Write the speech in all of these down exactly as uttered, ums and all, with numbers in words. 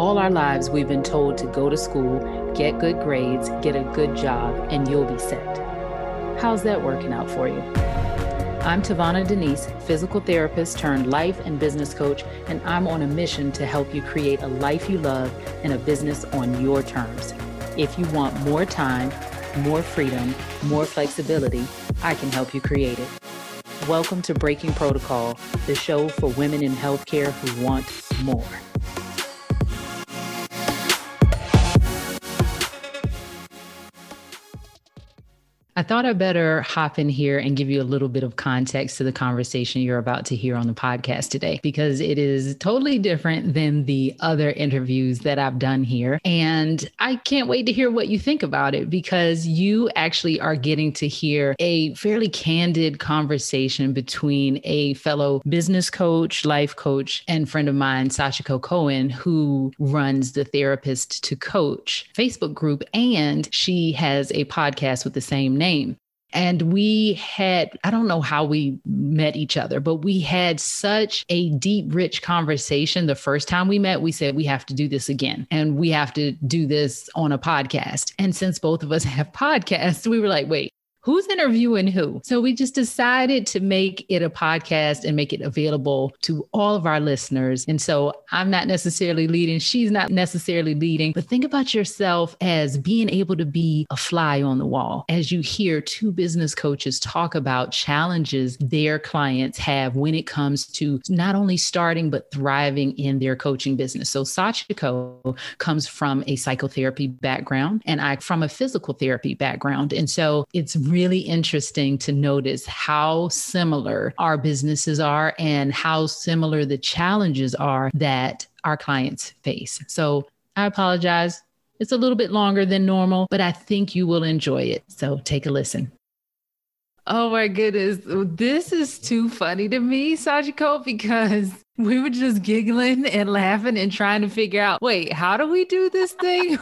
All our lives, we've been told to go to school, get good grades, get a good job, and you'll be set. How's that working out for you? I'm Tavona Denise, physical therapist turned life and business coach, and I'm on a mission to help you create a life you love and a business on your terms. If you want more time, more freedom, more flexibility, I can help you create it. Welcome to Breaking Protocol, the show for women in healthcare who want more. I thought I better hop in here and give you a little bit of context to the conversation you're about to hear on the podcast today, because it is totally different than the other interviews that I've done here. And I can't wait to hear what you think about it, because you actually are getting to hear a fairly candid conversation between a fellow business coach, life coach, and friend of mine, Sachiko Cohen, who runs the Therapist to Coach Facebook group. And she has a podcast with the same name. And we had, I don't know how we met each other, but we had such a deep, rich conversation. The first time we met, we said, we have to do this again. And we have to do this on a podcast. And since both of us have podcasts, we were like, wait, who's interviewing who? So we just decided to make it a podcast and make it available to all of our listeners. And so I'm not necessarily leading. She's not necessarily leading. But think about yourself as being able to be a fly on the wall as you hear two business coaches talk about challenges their clients have when it comes to not only starting, but thriving in their coaching business. So Sachiko comes from a psychotherapy background and I from a physical therapy background. And so it's really interesting to notice how similar our businesses are and how similar the challenges are that our clients face. So I apologize. It's a little bit longer than normal, but I think you will enjoy it. So take a listen. Oh my goodness. This is too funny to me, Sachiko, because we were just giggling and laughing and trying to figure out, wait, how do we do this thing?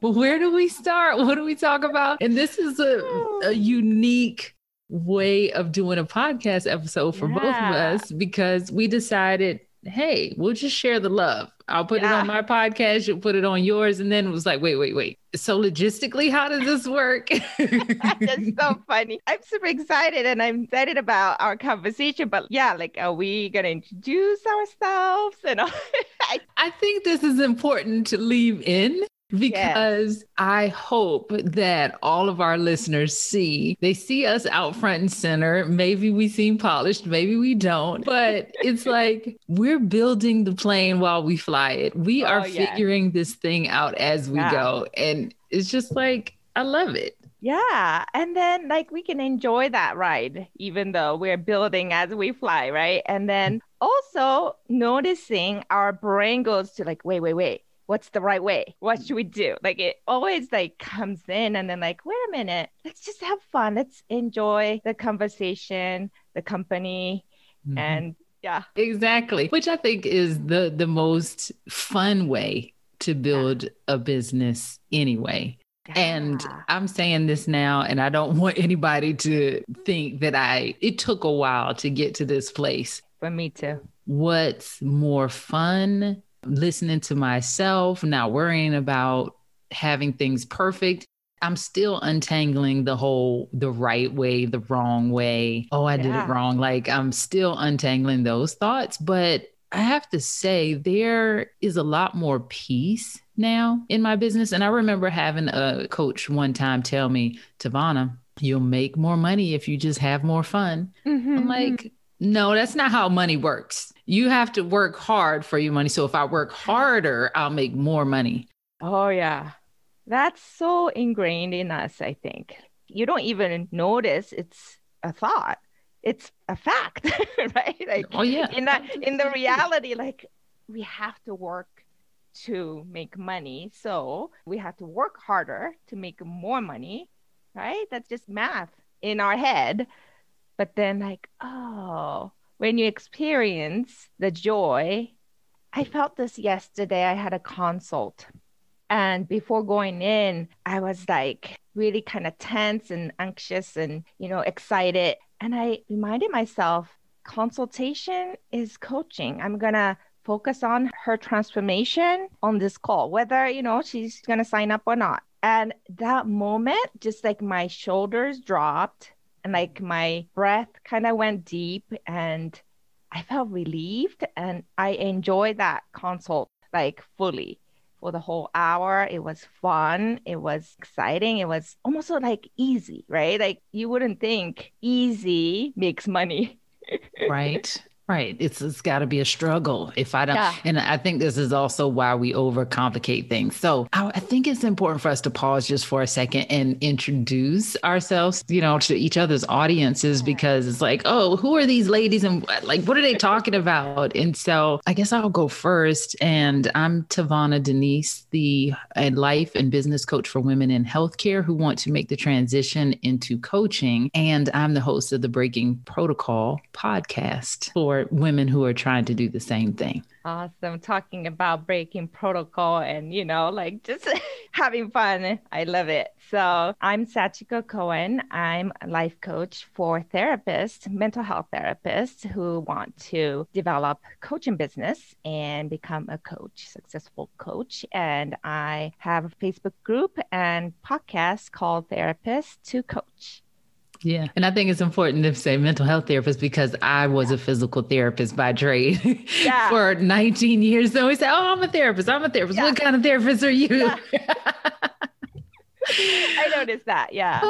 Where do we start? What do we talk about? And this is a, a unique way of doing a podcast episode for yeah. both of us, because we decided, hey, we'll just share the love. I'll put yeah. it on my podcast, you'll put it on yours. And then it was like, wait, wait, wait. So logistically, how does this work? That's so funny. I'm super excited and I'm excited about our conversation. But yeah, like, are we going to introduce ourselves? And all? I-, I think this is important to leave in. Because yes. I hope that all of our listeners see, they see us out front and center. Maybe we seem polished, maybe we don't, but it's like we're building the plane while we fly it. We are oh, yeah. figuring this thing out as we yeah. go. And it's just like, I love it. Yeah. And then like we can enjoy that ride, even though we're building as we fly, right? And then also noticing our brain goes to like, wait, wait, wait. What's the right way? What should we do? Like it always like comes in and then like, wait a minute, let's just have fun. Let's enjoy the conversation, the company. Mm-hmm. And yeah, exactly. Which I think is the, the most fun way to build yeah. a business anyway. Yeah. And I'm saying this now, and I don't want anybody to think that I, it took a while to get to this place. For me too. What's more fun? Listening to myself, not worrying about having things perfect. I'm still untangling the whole, the right way, the wrong way. Oh, I yeah. did it wrong. Like I'm still untangling those thoughts, but I have to say there is a lot more peace now in my business. And I remember having a coach one time tell me, Tavona, you'll make more money if you just have more fun. Mm-hmm. I'm like, no, that's not how money works. You have to work hard for your money. So if I work harder, I'll make more money. Oh, yeah. That's so ingrained in us, I think. You don't even notice it's a thought. It's a fact, right? Like, oh, yeah. In that, in the reality, like we have to work to make money. So we have to work harder to make more money, right? That's just math in our head. But then like, oh, when you experience the joy, I felt this yesterday. I had a consult and before going in, I was like really kind of tense and anxious and, you know, excited. And I reminded myself, consultation is coaching. I'm going to focus on her transformation on this call, whether, you know, she's going to sign up or not. And that moment, just like my shoulders dropped and like my breath kind of went deep and I felt relieved and I enjoyed that consult like fully for the whole hour. It was fun. It was exciting. It was almost like easy, right? Like you wouldn't think easy makes money. Right. Right. It's, it's got to be a struggle if I don't. Yeah. And I think this is also why we overcomplicate things. So I, I think it's important for us to pause just for a second and introduce ourselves, you know, to each other's audiences, because it's like, oh, who are these ladies and like, what are they talking about? And so I guess I'll go first. And I'm Tavona Denise, the a life and business coach for women in healthcare who want to make the transition into coaching. And I'm the host of the Breaking Protocol podcast for women who are trying to do the same thing. Awesome. Talking about breaking protocol and, you know, like just having fun. I love it. So I'm Sachiko Cohen. I'm a life coach for therapists, mental health therapists who want to develop coaching business and become a coach, successful coach. And I have a Facebook group and podcast called Therapist to Coach. Yeah. And I think it's important to say mental health therapist because I was yeah. a physical therapist by trade yeah. for nineteen years. So we say, oh, I'm a therapist. I'm a therapist. Yeah. What kind of therapist are you? Yeah. I noticed that. Yeah. Uh,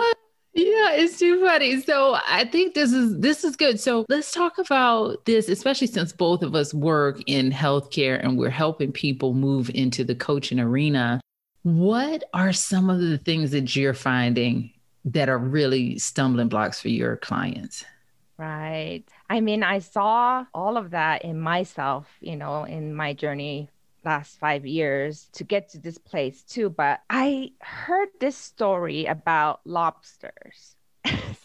yeah. It's too funny. So I think this is, this is good. So let's talk about this, especially since both of us work in healthcare and we're helping people move into the coaching arena. What are some of the things that you're finding that are really stumbling blocks for your clients? Right. I mean, I saw all of that in myself, you know, in my journey last five years to get to this place too. But I heard this story about lobsters.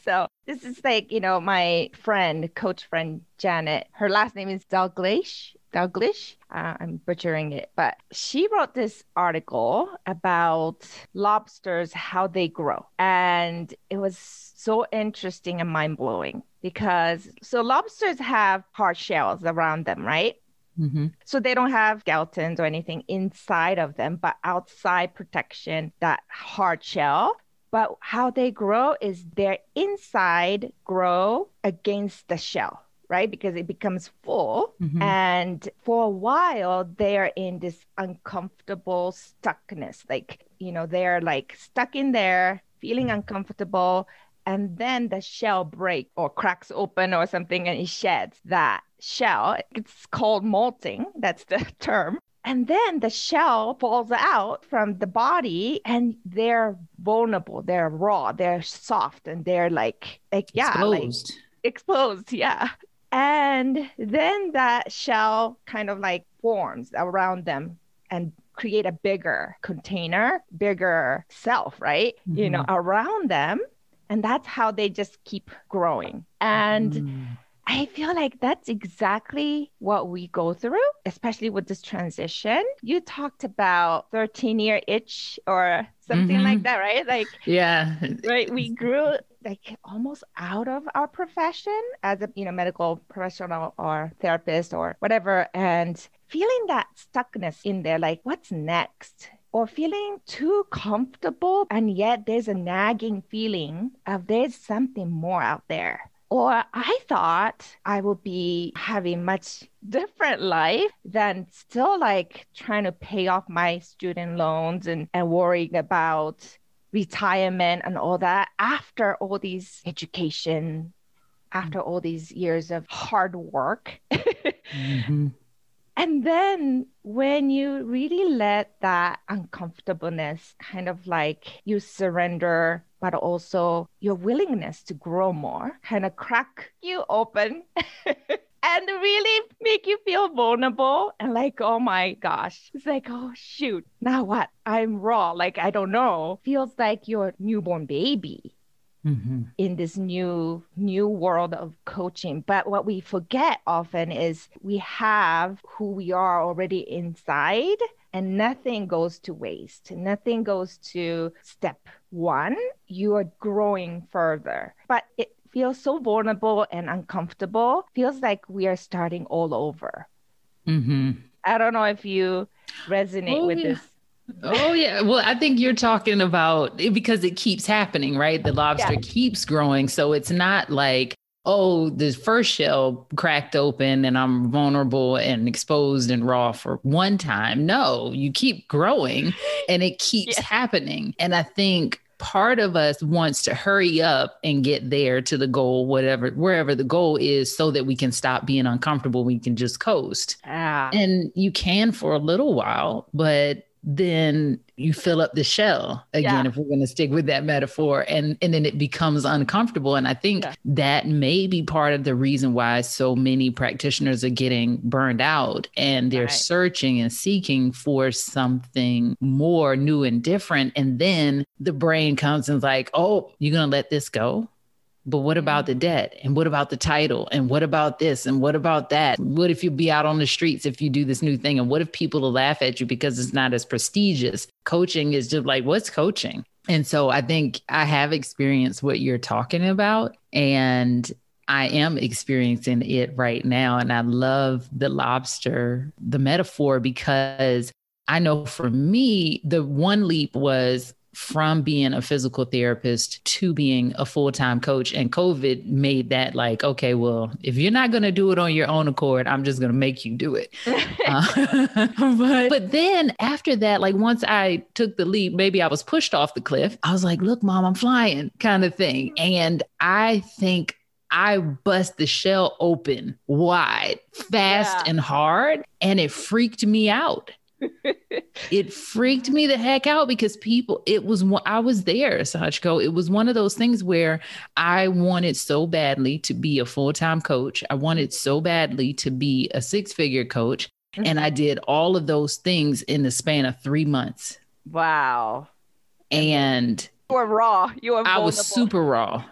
So this is like, you know, my friend, coach friend, Janet, her last name is Dalglish. Dalglish. Uh, I'm butchering it, but she wrote this article about lobsters, how they grow. And it was so interesting and mind blowing because so lobsters have hard shells around them, right? Mm-hmm. So they don't have skeletons or anything inside of them, but outside protection, that hard shell. But how they grow is their inside grow against the shell, right? Because it becomes full. Mm-hmm. And for a while, they're in this uncomfortable stuckness. Like, you know, they're like stuck in there, feeling uncomfortable. And then the shell breaks or cracks open or something and it sheds that shell. It's called molting. That's the term. And then the shell falls out from the body and they're vulnerable. They're raw. They're soft. And they're like, like yeah. Exposed. Like, exposed. Yeah. And then that shell kind of like forms around them and create a bigger container, bigger self, right? Mm-hmm. You know, around them. And that's how they just keep growing. And mm. I feel like that's exactly what we go through, especially with this transition. You talked about thirteen year itch or something mm-hmm. like that, right? Like, yeah, right. We grew like almost out of our profession as a, you know, medical professional or therapist or whatever, and feeling that stuckness in there, like what's next? Or feeling too comfortable, and yet there's a nagging feeling of there's something more out there. Or I thought I would be having much different life than still like trying to pay off my student loans and, and worrying about retirement and all that after all these education, after all these years of hard work. Mm-hmm. And then when you really let that uncomfortableness kind of like you surrender, but also your willingness to grow more kind of crack you open and really make you feel vulnerable and like, oh my gosh, it's like, oh shoot, now what? I'm raw. Like, I don't know. Feels like your newborn baby. Mm-hmm. In this new, new world of coaching. But what we forget often is we have who we are already inside and nothing goes to waste. Nothing goes to step one. You are growing further, but it feels so vulnerable and uncomfortable. Feels like we are starting all over. Mm-hmm. I don't know if you resonate oh, with yeah. this. Oh, yeah. Well, I think you're talking about it because it keeps happening, right? The lobster yeah. keeps growing. So it's not like, oh, the first shell cracked open and I'm vulnerable and exposed and raw for one time. No, you keep growing and it keeps yeah. happening. And I think part of us wants to hurry up and get there to the goal, whatever, wherever the goal is, so that we can stop being uncomfortable. We can just coast. Ah. And you can for a little while, but then you fill up the shell again, yeah. if we're going to stick with that metaphor, and, and then it becomes uncomfortable. And I think yeah. that may be part of the reason why so many practitioners are getting burned out, and they're right. searching and seeking for something more new and different. And then the brain comes and's like, oh, you're going to let this go? But what about the debt? And what about the title? And what about this? And what about that? What if you be out on the streets if you do this new thing? And what if people will laugh at you because it's not as prestigious? Coaching is just like, what's coaching? And so I think I have experienced what you're talking about, and I am experiencing it right now. And I love the lobster, the metaphor, because I know for me, the one leap was from being a physical therapist to being a full-time coach. And COVID made that like, okay, well, if you're not going to do it on your own accord, I'm just going to make you do it. uh, but, but then after that, like once I took the leap, maybe I was pushed off the cliff. I was like, look, mom, I'm flying kind of thing. And I think I bust the shell open wide, fast yeah. and hard. And it freaked me out. It freaked me the heck out because people, it was, I was there, Sachiko. It was one of those things where I wanted so badly to be a full-time coach. I wanted so badly to be a six-figure coach. Mm-hmm. And I did all of those things in the span of three months. Wow. And you were raw. You were vulnerable. I was super raw.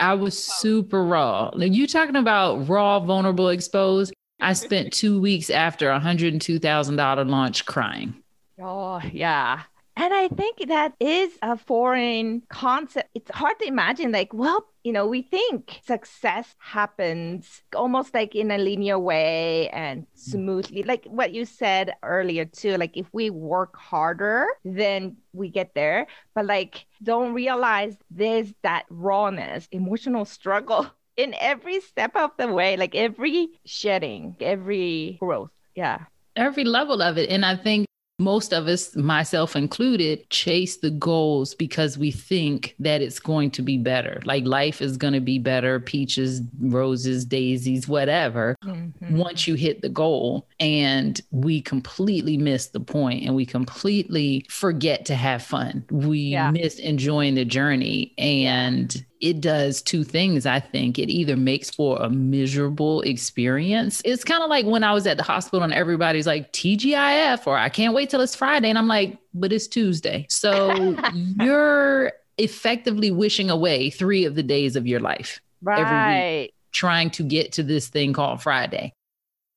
I was super raw. Now, you talking about raw, vulnerable, exposed. I spent two weeks after a one hundred two thousand dollars launch crying. Oh, yeah. And I think that is a foreign concept. It's hard to imagine, like, well, you know, we think success happens almost like in a linear way and smoothly. Like what you said earlier, too, like if we work harder, then we get there. But like, don't realize there's that rawness, emotional struggle in every step of the way, like every shedding, every growth. Yeah. Every level of it. And I think most of us, myself included, chase the goals because we think that it's going to be better. Like life is going to be better, peaches, roses, daisies, whatever, mm-hmm. once you hit the goal. And we completely miss the point, and we completely forget to have fun. We yeah. miss enjoying the journey. And it does two things, I think. It either makes for a miserable experience. It's kind of like when I was at the hospital and everybody's like, T G I F, or I can't wait till it's Friday. And I'm like, but it's Tuesday. So you're effectively wishing away three of the days of your life right. every week, trying to get to this thing called Friday.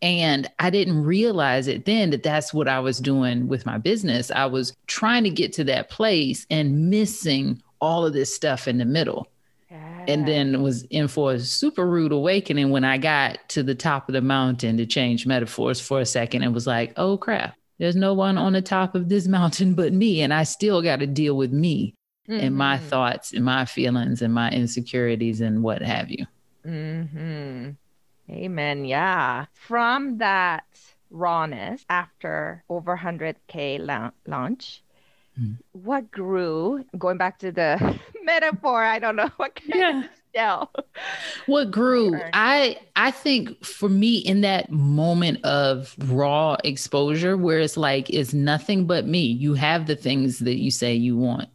And I didn't realize it then that that's what I was doing with my business. I was trying to get to that place and missing all of this stuff in the middle. And then was in for a super rude awakening when I got to the top of the mountain, to change metaphors for a second, and was like, oh, crap, there's no one on the top of this mountain but me. And I still got to deal with me mm-hmm. and my thoughts and my feelings and my insecurities and what have you. Mm-hmm. Amen. Yeah. From that rawness after over one hundred K la- launch, what grew, going back to the metaphor, I don't know what kind yeah. of shell. What grew, I I think for me in that moment of raw exposure where it's like, it's nothing but me. You have the things that you say you want.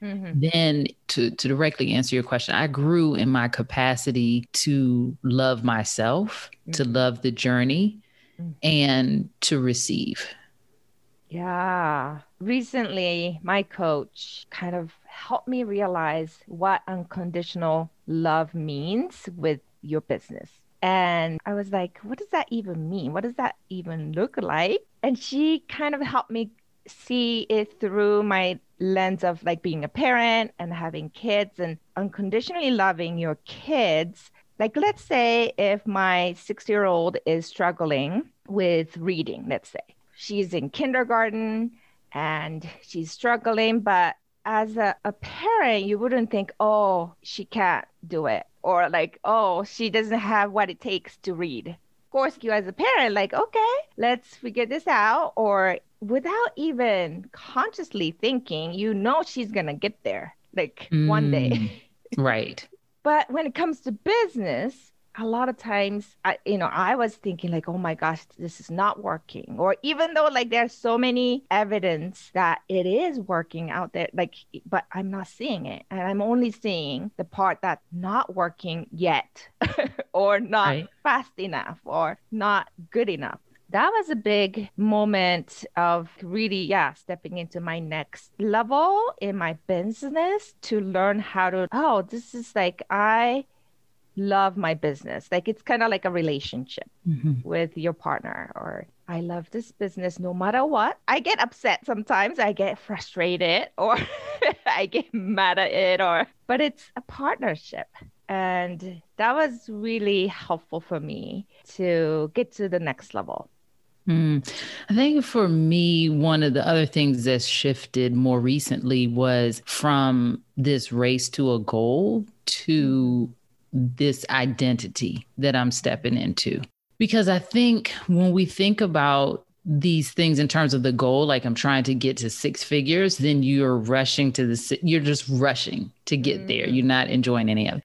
Mm-hmm. Then to, to directly answer your question, I grew in my capacity to love myself, mm-hmm. to love the journey, mm-hmm. and to receive. Yeah. Recently, my coach kind of helped me realize what unconditional love means with your business. And I was like, what does that even mean? What does that even look like? And she kind of helped me see it through my lens of like being a parent and having kids and unconditionally loving your kids. Like, let's say if my six-year-old is struggling with reading, let's say. She's in kindergarten and she's struggling, but as a, a parent, you wouldn't think, oh, she can't do it, or like, oh, she doesn't have what it takes to read. Of course, you as a parent, like, okay, let's figure this out, or without even consciously thinking, you know she's going to get there, like mm, one day. Right. But when it comes to business, a lot of times, I, you know, I was thinking like, oh my gosh, this is not working. Or even though like there's so many evidence that it is working out there, like, but I'm not seeing it. And I'm only seeing the part that's not working yet or not right. fast enough or not good enough. That was a big moment of really, yeah, stepping into my next level in my business to learn how to, oh, this is like, I love my business. Like, it's kind of like a relationship mm-hmm. with your partner, or I love this business no matter what. I get upset sometimes. I get frustrated, or I get mad at it, or, but it's a partnership. And that was really helpful for me to get to the next level. Mm. I think for me, one of the other things that's shifted more recently was from this race to a goal to this identity that I'm stepping into. Because I think when we think about these things in terms of the goal, like I'm trying to get to six figures, then you're rushing to the, you're just rushing to get mm-hmm. there. You're not enjoying any of it.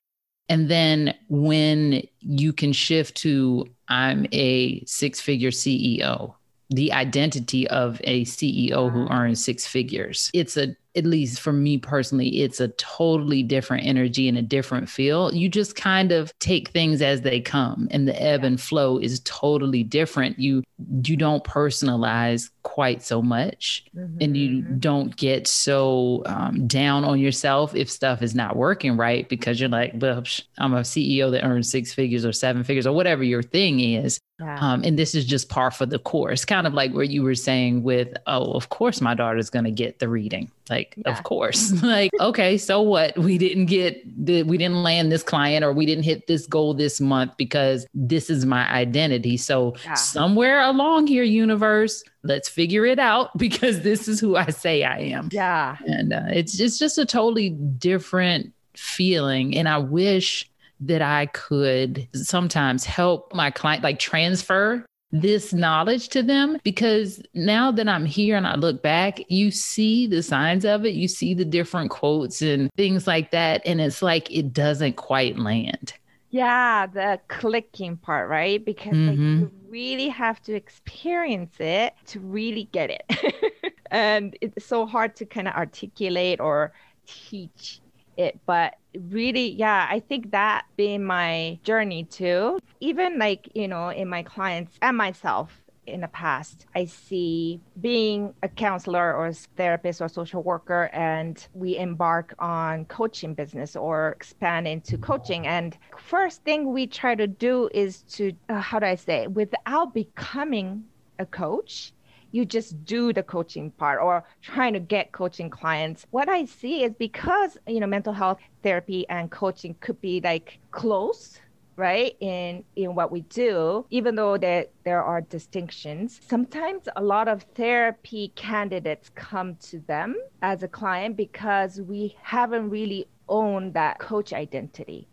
And then when you can shift to, I'm a six-figure C E O, the identity of a C E O who earns six figures, it's a, at least for me personally, it's a totally different energy and a different feel. You just kind of take things as they come, and the ebb yeah. and flow is totally different. You, you don't personalize quite so much mm-hmm. and you don't get so um, down on yourself if stuff is not working right, because you're like, well, I'm a C E O that earns six figures or seven figures or whatever your thing is. Yeah. Um, and this is just par for the course, kind of like where you were saying with, oh, of course my daughter's going to get the reading. Like, yeah. of course, like, okay, so what? We didn't get, the, we didn't land this client, or we didn't hit this goal this month, because this is my identity. So yeah. somewhere along here, universe, let's figure it out, because this is who I say I am. Yeah. And uh, it's, it's just a totally different feeling. And I wish that I could sometimes help my client, like transfer this knowledge to them, because now that I'm here and I look back, you see the signs of it, you see the different quotes and things like that. And it's like, it doesn't quite land. Yeah. The clicking part, right? Because mm-hmm. like, you really have to experience it to really get it. And it's so hard to kind of articulate or teach it, but really, yeah, I think that being my journey too, even like, you know, in my clients and myself in the past, I see being a counselor or a therapist or social worker, and we embark on coaching business or expand into coaching. And first thing we try to do is to, uh, how do I say, without becoming a coach, you just do the coaching part or trying to get coaching clients. What I see is, because, you know, mental health therapy and coaching could be like close, right? In, in what we do, even though there, there are distinctions, sometimes a lot of therapy candidates come to them as a client because we haven't really owned that coach identity.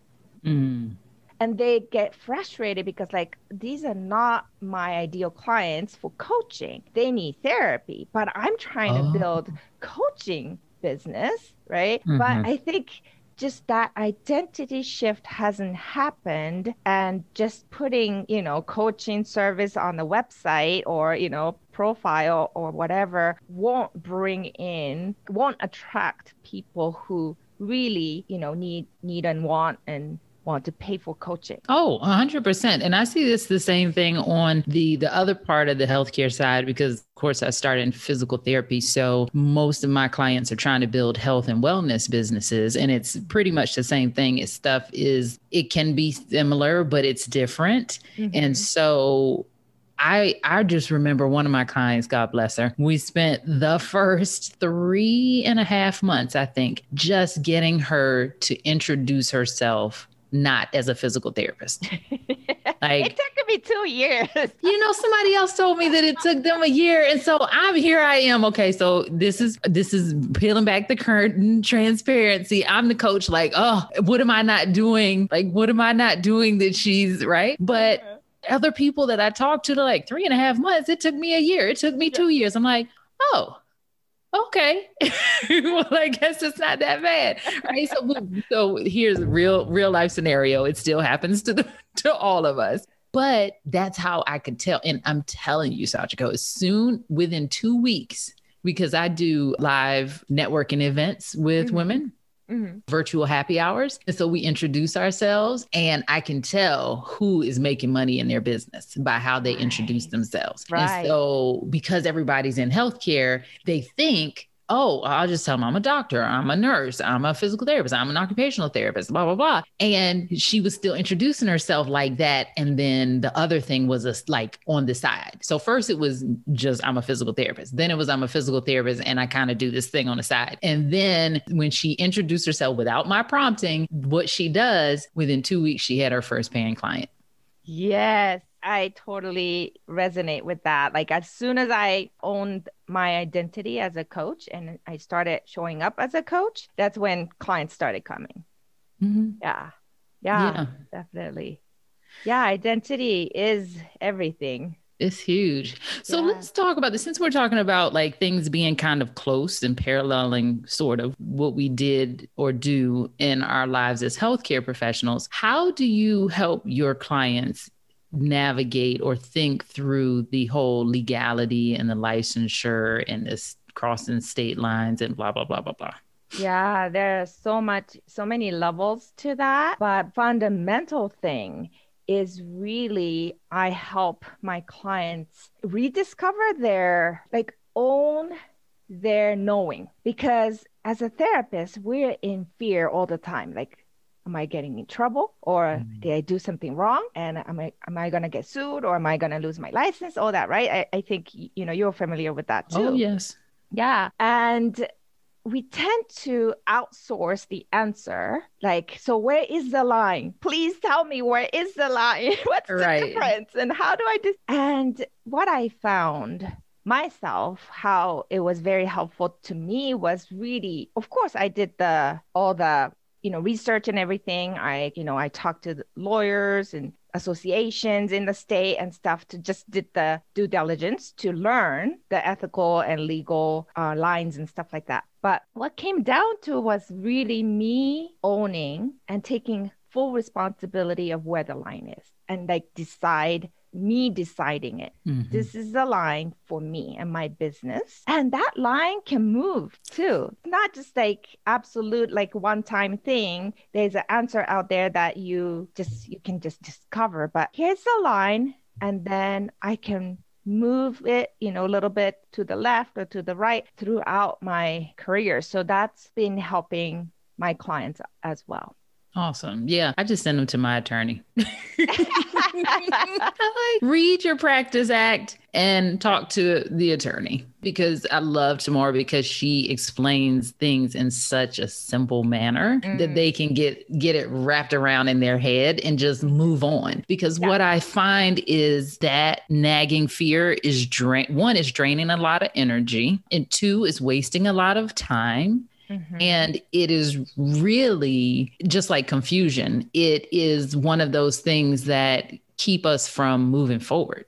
Mm. And they get frustrated because like, these are not my ideal clients for coaching. They need therapy, but I'm trying oh. to build coaching business, right? Mm-hmm. But I think just that identity shift hasn't happened, and just putting, you know, coaching service on the website or, you know, profile or whatever won't bring in, won't attract people who really, you know, need, need and want and want to pay for coaching. Oh, one hundred percent. And I see this the same thing on the the other part of the healthcare side, because of course I started in physical therapy. So most of my clients are trying to build health and wellness businesses. And it's pretty much the same thing. It's stuff is, it can be similar, but it's different. Mm-hmm. And so I, I just remember one of my clients, God bless her, we spent the first three and a half months, I think, just getting her to introduce herself not as a physical therapist. Like, it took me me two years. You know, somebody else told me that it took them a year. And so I'm here I am. Okay, so this is this is peeling back the curtain, transparency. I'm the coach, like, oh, what am I not doing? Like, what am I not doing that she's right? But other people that I talked to, they're like, three and a half months, it took me a year, it took me two years. I'm like, oh, okay. Well, I guess it's not that bad. Right. So, so here's a real, real life scenario. It still happens to the, to all of us, but that's how I could tell. And I'm telling you, Sachiko, soon within two weeks, because I do live networking events with mm-hmm. women, mm-hmm. virtual happy hours. And so we introduce ourselves, and I can tell who is making money in their business by how they right. introduce themselves. Right. And so because everybody's in healthcare, they think, oh, I'll just tell them I'm a doctor, I'm a nurse, I'm a physical therapist, I'm an occupational therapist, blah, blah, blah. And she was still introducing herself like that. And then the other thing was a, like on the side. So first it was just, I'm a physical therapist. Then it was, I'm a physical therapist. And I kind of do this thing on the side. And then when she introduced herself without my prompting, what she does, within two weeks, she had her first paying client. Yes. I totally resonate with that. Like, as soon as I owned my identity as a coach and I started showing up as a coach, that's when clients started coming. Mm-hmm. Yeah. yeah. Yeah, definitely. Yeah. Identity is everything. It's huge. So yeah. let's talk about this. Since we're talking about like things being kind of close and paralleling sort of what we did or do in our lives as healthcare professionals, how do you help your clients navigate or think through the whole legality and the licensure and this crossing state lines and blah, blah, blah, blah, blah? Yeah, there's so much, so many levels to that. But fundamental thing is really, I help my clients rediscover their, like own their knowing. Because as a therapist, we're in fear all the time. Like, am I getting in trouble, or mm-hmm. did I do something wrong? And am I, am I going to get sued, or am I going to lose my license? All that, right? I, I think, you know, you're familiar with that too. Oh, yes. Yeah. And we tend to outsource the answer. Like, so where is the line? Please tell me, where is the line? What's right. the difference? And how do I do? Dis- and what I found myself, how it was very helpful to me was really, of course, I did the, all the, you know, research and everything. I, you know, I talked to the lawyers and associations in the state and stuff to just did the due diligence to learn the ethical and legal uh, lines and stuff like that. But what came down to was really me owning and taking full responsibility of where the line is, and like decide, me deciding it. Mm-hmm. This is the line for me and my business. And that line can move too. Not just like absolute, like one time thing. There's an answer out there that you just, you can just discover, but here's the line. And then I can move it, you know, a little bit to the left or to the right throughout my career. So that's been helping my clients as well. Awesome. Yeah. I just send them to my attorney. Like, read your practice act and talk to the attorney, because I love Tamora because she explains things in such a simple manner mm. that they can get, get it wrapped around in their head and just move on. Because yeah. what I find is that nagging fear is drain. One is draining a lot of energy, and two is wasting a lot of time. Mm-hmm. And it is really just like confusion. It is one of those things that keep us from moving forward.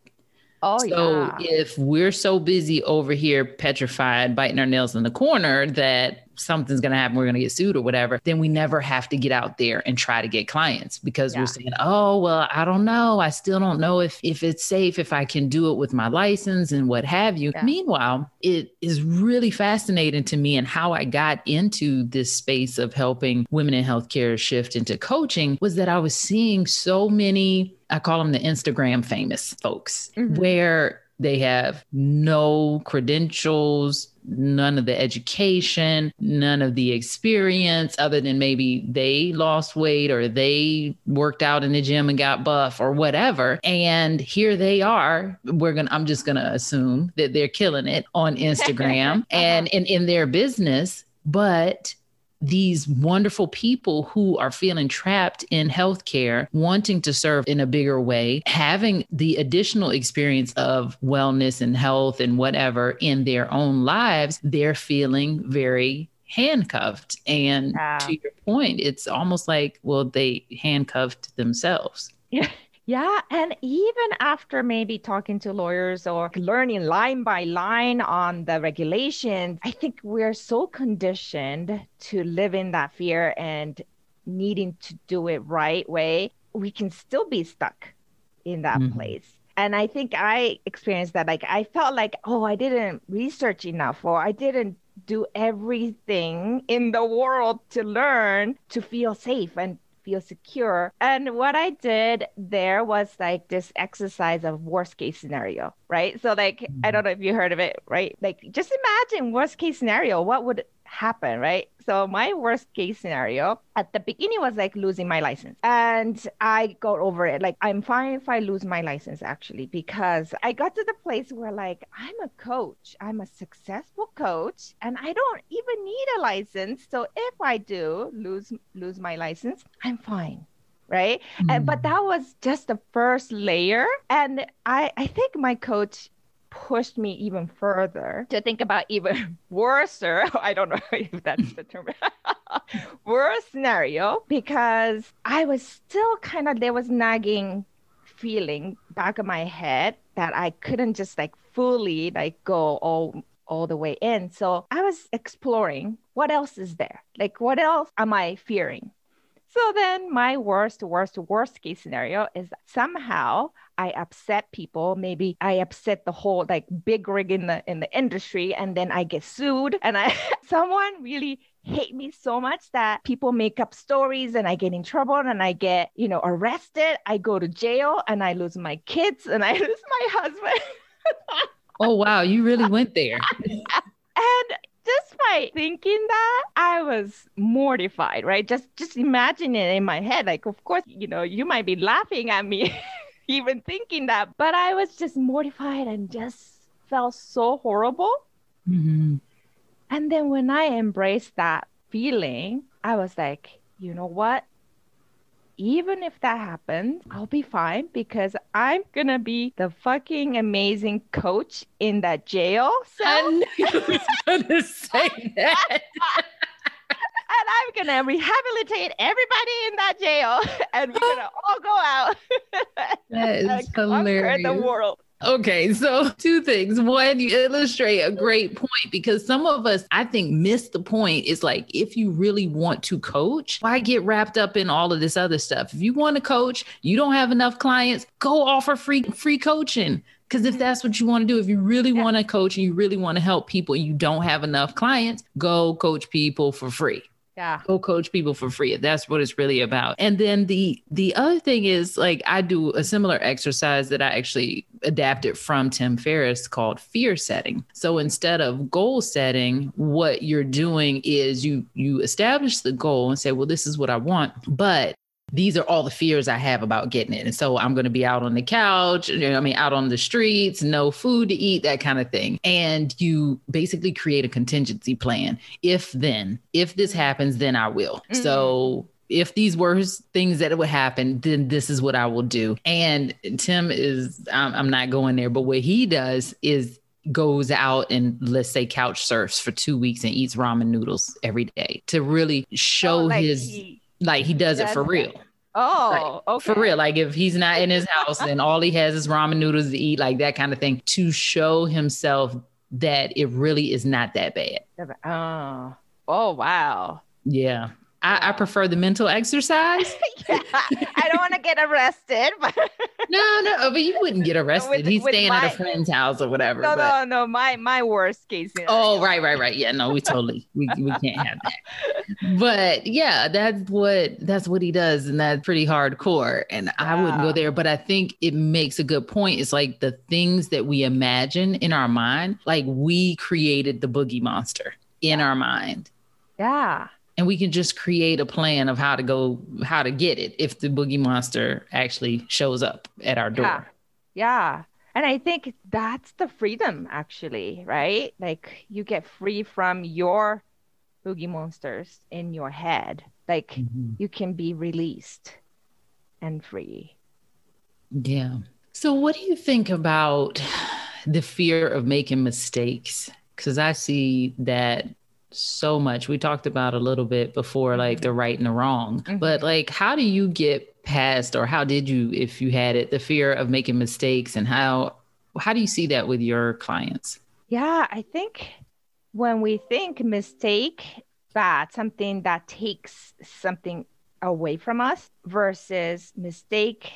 Oh, so yeah. if we're so busy over here, petrified, biting our nails in the corner that something's going to happen, we're going to get sued or whatever, then we never have to get out there and try to get clients, because yeah. we're saying, oh, well, I don't know. I still don't know if, if it's safe, if I can do it with my license and what have you. Yeah. Meanwhile, it is really fascinating to me, and how I got into this space of helping women in healthcare shift into coaching was that I was seeing so many, I call them the Instagram famous folks, mm-hmm. where they have no credentials, none of the education, none of the experience, other than maybe they lost weight or they worked out in the gym and got buff or whatever. And here they are. We're going to, I'm just going to assume that they're killing it on Instagram and in, in their business, but these wonderful people who are feeling trapped in healthcare, wanting to serve in a bigger way, having the additional experience of wellness and health and whatever in their own lives, they're feeling very handcuffed. And wow. to your point, it's almost like, well, they handcuffed themselves. Yeah. Yeah. And even after maybe talking to lawyers or learning line by line on the regulations, I think we're so conditioned to live in that fear and needing to do it right way. We can still be stuck in that mm-hmm. place. And I think I experienced that. Like, I felt like, oh, I didn't research enough, or I didn't do everything in the world to learn to feel safe and feel secure. And what I did there was like this exercise of worst case scenario, right? So like, mm-hmm. I don't know if you heard of it, right? Like, just imagine worst case scenario, what would happen, right? So my worst case scenario at the beginning was like losing my license. And I got over it. Like, I'm fine if I lose my license, actually, because I got to the place where like, I'm a coach, I'm a successful coach, and I don't even need a license. So if I do lose, lose my license, I'm fine. Right. Mm-hmm. And, but that was just the first layer. And I, I think my coach pushed me even further to think about even worse, or I don't know if that's the term, worse scenario, because I was still kind of, there was nagging feeling back of my head that I couldn't just like fully like go all, all the way in. So I was exploring what else is there? Like, what else am I fearing? So then my worst, worst, worst case scenario is somehow I upset people. Maybe I upset the whole like big rig in the in the industry, and then I get sued and I someone really hate me so much that people make up stories and I get in trouble and I get, you know, arrested. I go to jail and I lose my kids and I lose my husband. Oh, wow. You really went there. And just by thinking that, I was mortified, right? Just just imagine it in my head. Like, of course, you know, you might be laughing at me even thinking that, but I was just mortified and just felt so horrible. Mm-hmm. And then when I embraced that feeling, I was like, you know what? Even if that happens, I'll be fine, because I'm going to be the fucking amazing coach in that jail cell. I was going to say that. And I'm going to rehabilitate everybody in that jail. And we're going to all go out. That is and hilarious. Conquer the world. Okay, so two things. One, you illustrate a great point, because some of us, I think, miss the point. It's like, if you really want to coach, why get wrapped up in all of this other stuff? If you want to coach, you don't have enough clients, go offer free free coaching. Because if that's what you want to do, if you really yeah. want to coach and you really want to help people, and you don't have enough clients, go coach people for free. Yeah. Go coach people for free. That's what it's really about. And then the the other thing is, like, I do a similar exercise that I actually adapted from Tim Ferriss called fear setting. So instead of goal setting, what you're doing is you you establish the goal and say, well, this is what I want, but these are all the fears I have about getting it. And so I'm going to be out on the couch, you know, I mean, out on the streets, no food to eat, that kind of thing. And you basically create a contingency plan. If then, if this happens, then I will. Mm-hmm. So if these were things that would happen, then this is what I will do. And Tim is, I'm, I'm not going there, but what he does is goes out and, let's say, couch surfs for two weeks and eats ramen noodles every day to really show oh, like his... He- Like he does That's it for real. Right. Oh, like, okay. For real. Like, if he's not in his house and all he has is ramen noodles to eat, like that kind of thing, to show himself that it really is not that bad. Oh, oh wow. Yeah. I, I prefer the mental exercise. Yeah. I don't want to get arrested. But no, no, but you wouldn't get arrested. With, He's with staying my, at a friend's house or whatever. No, but... no, no. My my worst case scenario. Oh, right, right, right. Yeah, no, we totally we we can't have that. But yeah, that's what that's what he does, and that's pretty hardcore. And wow. I wouldn't go there, but I think it makes a good point. It's like the things that we imagine in our mind, like we created the boogie monster in yeah. our mind. Yeah. And we can just create a plan of how to go, how to get it if the boogie monster actually shows up at our door. Yeah. yeah. And I think that's the freedom, actually, right? Like, you get free from your boogie monsters in your head. Like mm-hmm. you can be released and free. Yeah. So what do you think about the fear of making mistakes? Because I see that so much. We talked about a little bit before, like the right and the wrong, mm-hmm. but like, how do you get past, or how did you, if you had it, the fear of making mistakes, and how, how do you see that with your clients? Yeah, I think when we think mistake, bad, something that takes something away from us, versus mistake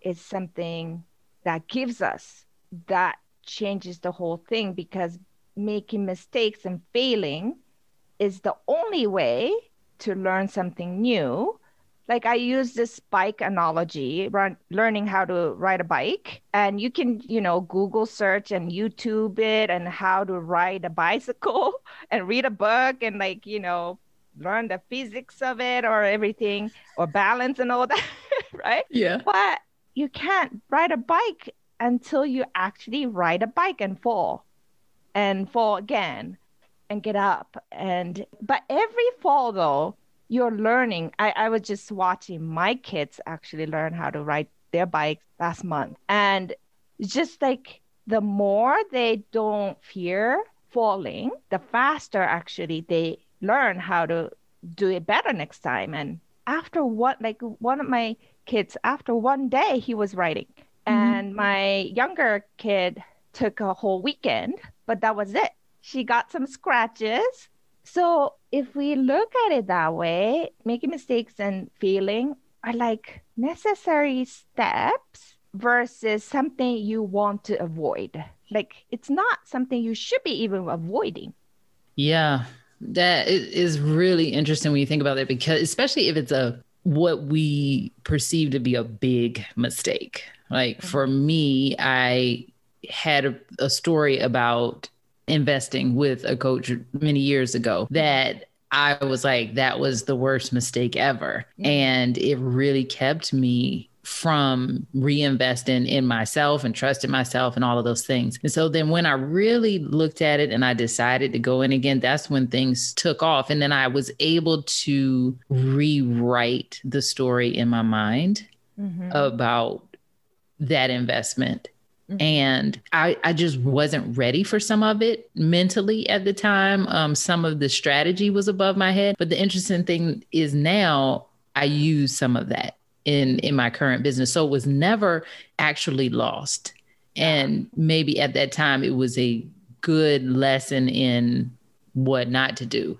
is something that gives us, that changes the whole thing, because making mistakes and failing is the only way to learn something new. Like I use this bike analogy, run, learning how to ride a bike, and you can, you know, Google search and YouTube it and how to ride a bicycle and read a book and like, you know, learn the physics of it or everything or balance and all that, right? Yeah. But you can't ride a bike until you actually ride a bike and fall and fall again and get up. And, but every fall though, you're learning. I, I was just watching my kids actually learn how to ride their bikes last month. And just like the more they don't fear falling, the faster actually they learn how to do it better next time. And after what, like one of my kids, after one day he was riding, mm-hmm. and my younger kid took a whole weekend, but that was it. She got some scratches. So if we look at it that way, making mistakes and failing are like necessary steps versus something you want to avoid. Like it's not something you should be even avoiding. Yeah, that is really interesting when you think about it, because especially if it's a what we perceive to be a big mistake. Like mm-hmm. for me, I had a, a story about investing with a coach many years ago that I was like, that was the worst mistake ever. Mm-hmm. And it really kept me from reinvesting in myself and trusting myself and all of those things. And so then when I really looked at it and I decided to go in again, that's when things took off. And then I was able to rewrite the story in my mind mm-hmm. about that investment. Mm-hmm. And I, I just wasn't ready for some of it mentally at the time. Um, some of the strategy was above my head. But the interesting thing is now I use some of that in, in my current business. So it was never actually lost. And maybe at that time, it was a good lesson in what not to do.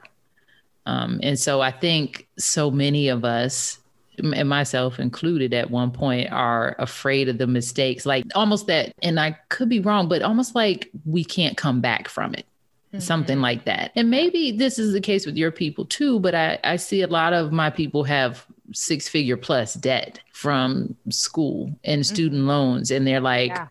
Um, and so I think so many of us, and myself included at one point, are afraid of the mistakes, like almost that. And I could be wrong, but almost like we can't come back from it, mm-hmm. something like that. And maybe this is the case with your people too, but I, I see a lot of my people have six figure plus debt from school and student mm-hmm. loans. And they're like, yeah.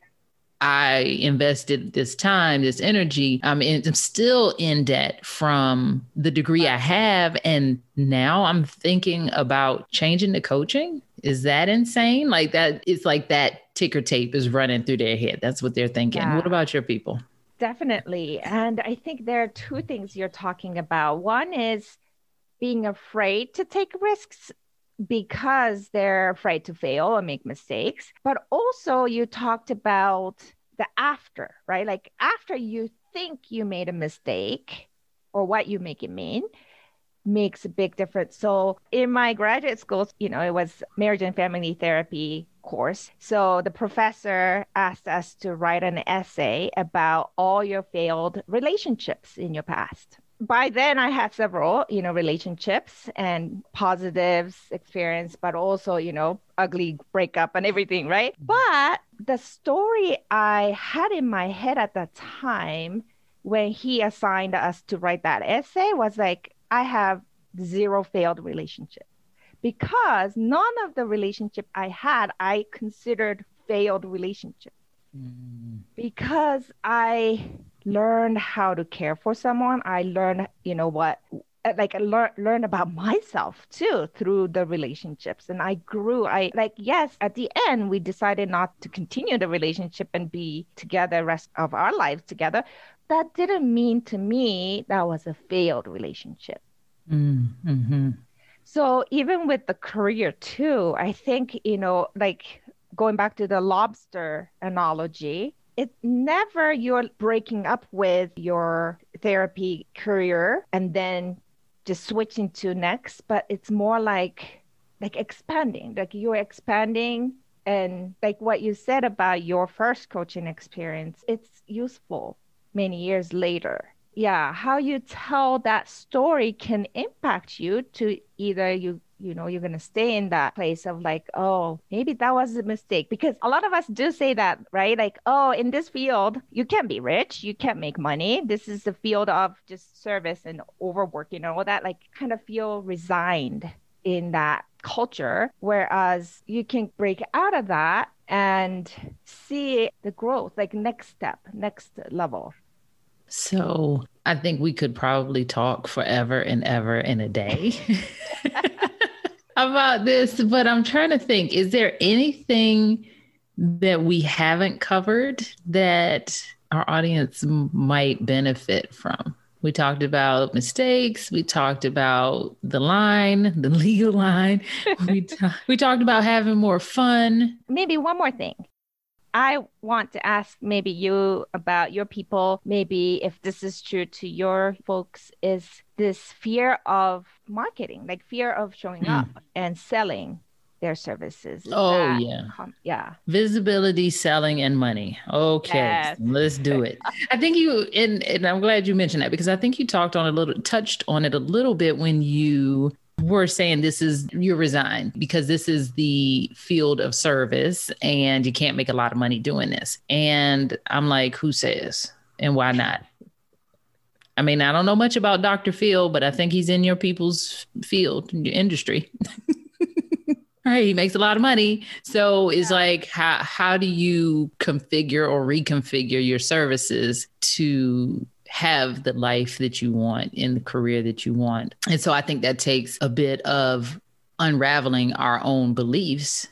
I invested this time, this energy. I'm, in, I'm still in debt from the degree I have. And now I'm thinking about changing to coaching. Is that insane? Like that, it's like that ticker tape is running through their head. That's what they're thinking. Yeah. What about your people? Definitely. And I think there are two things you're talking about. One is being afraid to take risks, because they're afraid to fail and make mistakes. But also you talked about the after, right? Like after you think you made a mistake, or what you make it mean makes a big difference. So in my graduate school, you know, it was marriage and family therapy course. So the professor asked us to write an essay about all your failed relationships in your past. By then I had several, you know, relationships and positives experience, but also, you know, ugly breakup and everything, right? But the story I had in my head at the time when he assigned us to write that essay was like, I have zero failed relationships, because none of the relationship I had, I considered failed relationships, mm. because I learned how to care for someone. I learned, you know what, like I learned learn about myself too through the relationships. And I grew, I like, yes, at the end, we decided not to continue the relationship and be together the rest of our lives together. That didn't mean to me that was a failed relationship. Mm-hmm. So even with the career too, I think, you know, like going back to the lobster analogy, it's never you're breaking up with your therapy career and then just switching to next, but it's more like like expanding, like you're expanding. And like what you said about your first coaching experience, it's useful many years later. Yeah, how you tell that story can impact you to either you, you know, you're going to stay in that place of like, oh, maybe that was a mistake. Because a lot of us do say that, right? Like, oh, in this field, you can't be rich. You can't make money. This is the field of just service and overworking and all that, like kind of feel resigned in that culture. Whereas you can break out of that and see the growth, like next step, next level. So I think we could probably talk forever and ever in a day about this, but I'm trying to think, is there anything that we haven't covered that our audience might benefit from? We talked about mistakes. We talked about the line, the legal line. We, t- we talked about having more fun. Maybe one more thing. I want to ask maybe you about your people, maybe if this is true to your folks, is this fear of marketing, like fear of showing mm. up and selling their services. Is oh, yeah. Com- yeah. Visibility, selling, and money. Okay. Yes. Let's do it. I think you, and, and I'm glad you mentioned that because I think you talked on a little, touched on it a little bit when you were saying this is, you resign because this is the field of service and you can't make a lot of money doing this. And I'm like, who says, and why not? I mean, I don't know much about Doctor Phil, but I think he's in your people's field, your industry. Right, he makes a lot of money. So it's yeah. like, how how do you configure or reconfigure your services to have the life that you want and the career that you want? And so I think that takes a bit of unraveling our own beliefs,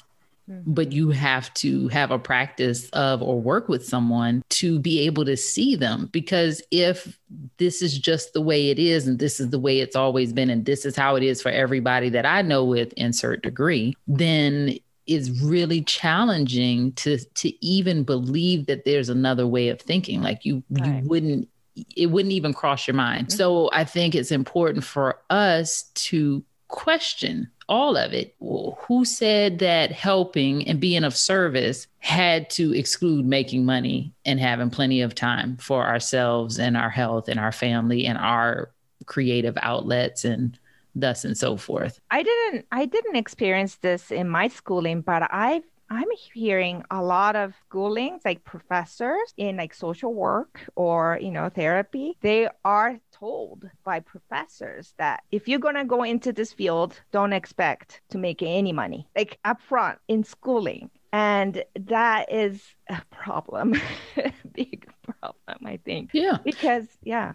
mm-hmm. but you have to have a practice of or work with someone to be able to see them. Because if this is just the way it is, and this is the way it's always been, and this is how it is for everybody that I know with insert degree, then it's really challenging to, to even believe that there's another way of thinking. Like you, right. you wouldn't, it wouldn't even cross your mind. Mm-hmm. So I think it's important for us to question all of it. Well, who said that helping and being of service had to exclude making money and having plenty of time for ourselves and our health and our family and our creative outlets and thus and so forth? I didn't, I didn't experience this in my schooling, but I've I'm hearing a lot of schoolings, like professors in like social work or, you know, therapy. They are told by professors that if you're going to go into this field, don't expect to make any money, like upfront in schooling. And that is a problem, a big problem, I think. Yeah. Because, yeah.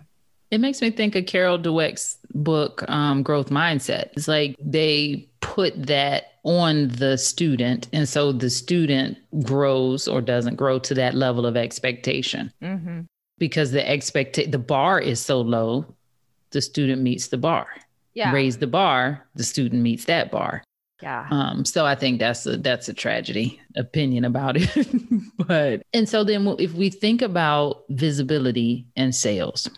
It makes me think of Carol Dweck's book, um, Growth Mindset. It's like they put that on the student. And so the student grows or doesn't grow to that level of expectation mm-hmm. because the expect the bar is so low. The student meets the bar, yeah. raise the bar. The student meets that bar. Yeah. Um, so I think that's a, that's a tragedy opinion about it. but, and so then if we think about visibility and sales,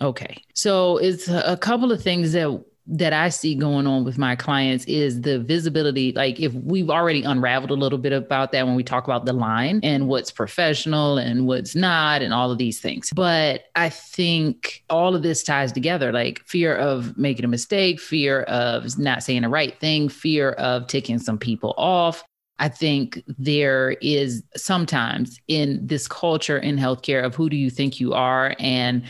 okay. So it's a couple of things that that I see going on with my clients is the visibility. Like if we've already unraveled a little bit about that when we talk about the line and what's professional and what's not and all of these things. But I think all of this ties together, like fear of making a mistake, fear of not saying the right thing, fear of ticking some people off. I think there is sometimes in this culture in healthcare of who do you think you are? And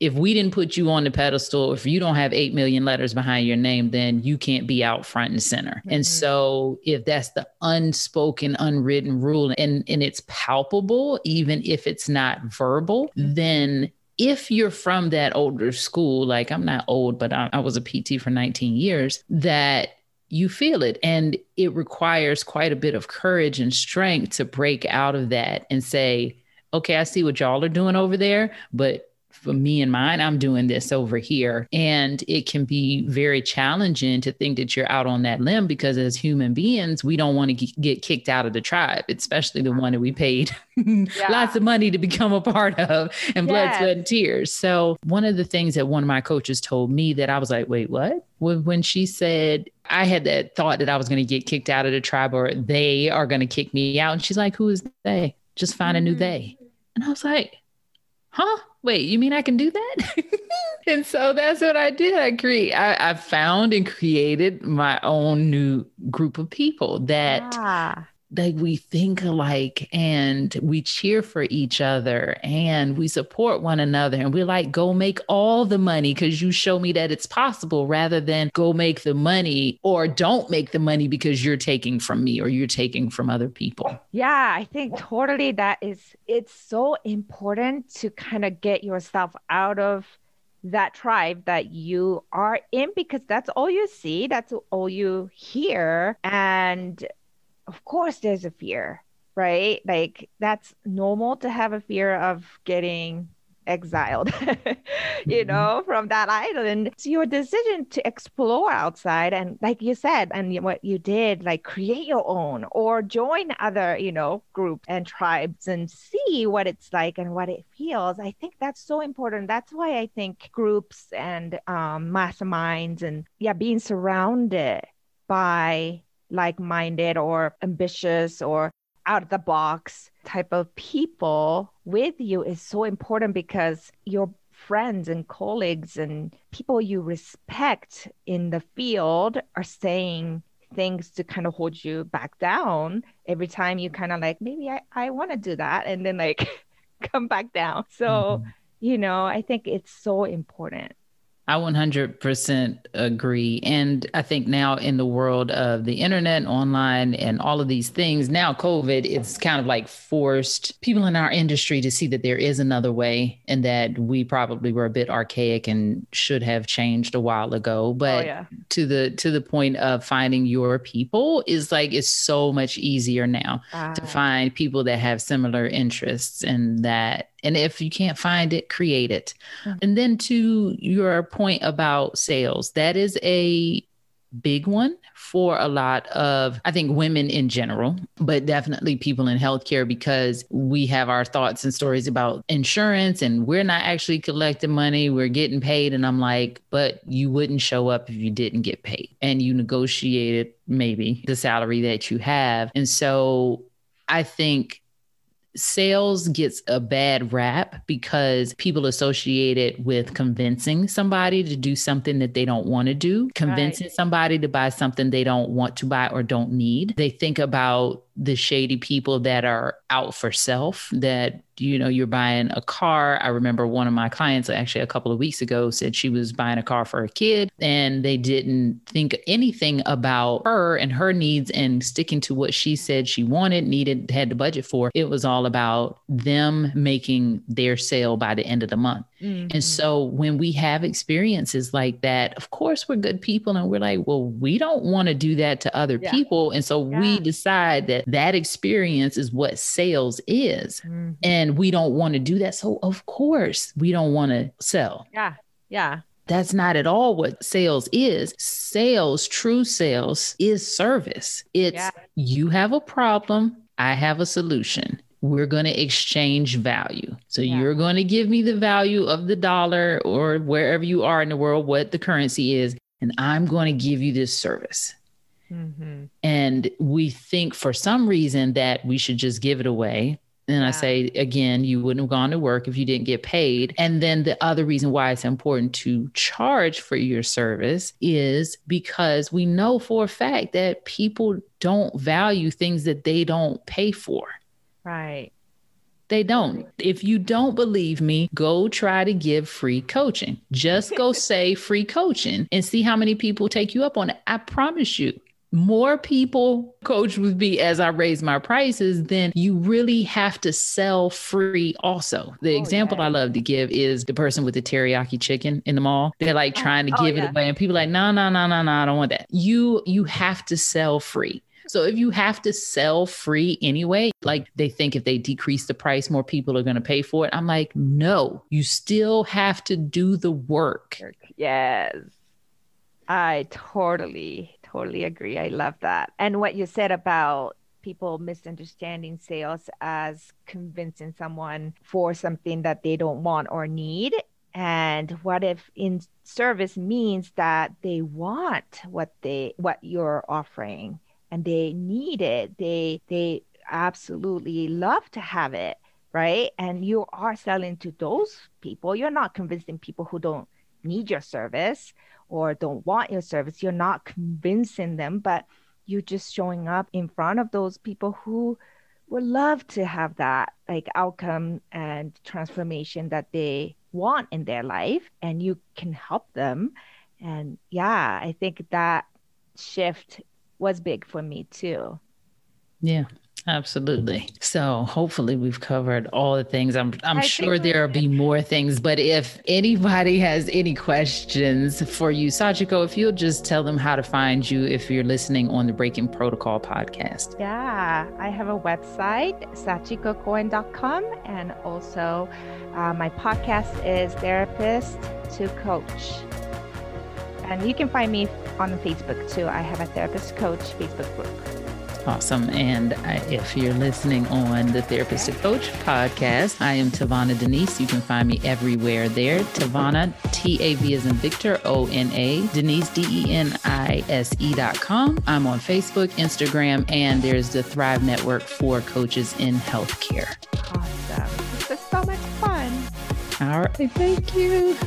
if we didn't put you on the pedestal, if you don't have eight million letters behind your name, then you can't be out front and center. Mm-hmm. And so if that's the unspoken, unwritten rule and, and it's palpable, even if it's not verbal, mm-hmm. then if you're from that older school, like I'm not old, but I, I was a P T for nineteen years, that you feel it. And it requires quite a bit of courage and strength to break out of that and say, okay, I see what y'all are doing over there, but for me and mine, I'm doing this over here. And it can be very challenging to think that you're out on that limb, because as human beings, we don't want to get kicked out of the tribe, especially the one that we paid yeah. lots of money to become a part of, and blood, yes. sweat, and tears. So one of the things that one of my coaches told me that I was like, wait, what? When she said, I had that thought that I was going to get kicked out of the tribe, or they are going to kick me out. And she's like, who is they? Just find mm-hmm. a new they. And I was like, huh? Wait, you mean I can do that? And so that's what I did. I create, I, I found and created my own new group of people that yeah. like we think alike, and we cheer for each other, and we support one another. And we're like, go make all the money because you show me that it's possible, rather than go make the money or don't make the money because you're taking from me or you're taking from other people. Yeah, I think totally that is, it's so important to kind of get yourself out of that tribe that you are in, because that's all you see, that's all you hear. And of course there's a fear, right? Like that's normal to have a fear of getting exiled, you mm-hmm. know, from that island. It's your decision to explore outside. And like you said, and what you did, like create your own or join other, you know, groups and tribes and see what it's like and what it feels. I think that's so important. That's why I think groups and um, masterminds and yeah, being surrounded by like-minded or ambitious or out of the box type of people with you is so important, because your friends and colleagues and people you respect in the field are saying things to kind of hold you back down every time you kind of like, maybe I, I want to do that, and then like come back down. So, mm-hmm. you know, I think it's so important. I one hundred percent agree. And I think now in the world of the internet, online, and all of these things, now COVID, it's kind of like forced people in our industry to see that there is another way, and that we probably were a bit archaic and should have changed a while ago. But oh, yeah. to the to the point of finding your people is like, it's so much easier now ah. to find people that have similar interests, and that And if you can't find it, create it. Mm-hmm. And then to your point about sales, that is a big one for a lot of, I think, women in general, but definitely people in healthcare, because we have our thoughts and stories about insurance and we're not actually collecting money, we're getting paid. And I'm like, but you wouldn't show up if you didn't get paid, and you negotiated maybe the salary that you have. And so I think sales gets a bad rap because people associate it with convincing somebody to do something that they don't want to do, convincing right. somebody to buy something they don't want to buy or don't need. They think about the shady people that are out for self, that, you know, you're buying a car. I remember one of my clients actually a couple of weeks ago said she was buying a car for her kid, and they didn't think anything about her and her needs and sticking to what she said she wanted, needed, had the budget for. It was all about them making their sale by the end of the month. Mm-hmm. And so when we have experiences like that, of course we're good people, and we're like, well, we don't want to do that to other yeah. people. And so yeah. we decide that that experience is what sales is. Mm-hmm. And we don't want to do that. So of course we don't want to sell. Yeah. Yeah. That's not at all what sales is. Sales, true sales, is service. It's yeah. you have a problem, I have a solution. We're going to exchange value. So yeah. you're going to give me the value of the dollar or wherever you are in the world, what the currency is, and I'm going to give you this service. Mm-hmm. And we think for some reason that we should just give it away. And yeah. I say, again, you wouldn't have gone to work if you didn't get paid. And then the other reason why it's important to charge for your service is because we know for a fact that people don't value things that they don't pay for. Right. They don't. If you don't believe me, go try to give free coaching. Just go say free coaching and see how many people take you up on it. I promise you, more people coach with me as I raise my prices, then you really have to sell free also. The oh, example yeah. I love to give is the person with the teriyaki chicken in the mall. They're like trying to oh, give oh, it yeah. away, and people are like, no, no, no, no, no, I don't want that. You, you have to sell free. So if you have to sell free anyway, like they think if they decrease the price, more people are going to pay for it. I'm like, no, you still have to do the work. Yes. I totally, totally agree. I love that. And what you said about people misunderstanding sales as convincing someone for something that they don't want or need. And what if in service means that they want what they what you're offering and they need it. They they absolutely love to have it, right? And you are selling to those people. You're not convincing people who don't need your service or don't want your service. You're not convincing them, but you're just showing up in front of those people who would love to have that like outcome and transformation that they want in their life, and you can help them. And yeah, I think that shift was big for me too. Yeah. Absolutely. So hopefully we've covered all the things. I'm I'm I sure there'll be more things, but if anybody has any questions for you, Sachiko, if you'll just tell them how to find you if you're listening on the Breaking Protocol podcast. Yeah, I have a website, sachiko cohen dot com, and also uh, my podcast is Therapist to Coach. And you can find me on Facebook too. I have a Therapist to Coach Facebook group. Awesome. And I, if you're listening on the Therapist to Coach podcast, I am Tavona Denise. You can find me everywhere there. Tavona, T A V as in Victor, O N A, Denise, D E N I S E dot com. I'm on Facebook, Instagram, and there's the Thrive Network for coaches in healthcare. Awesome. This is so much fun. All right. Thank you.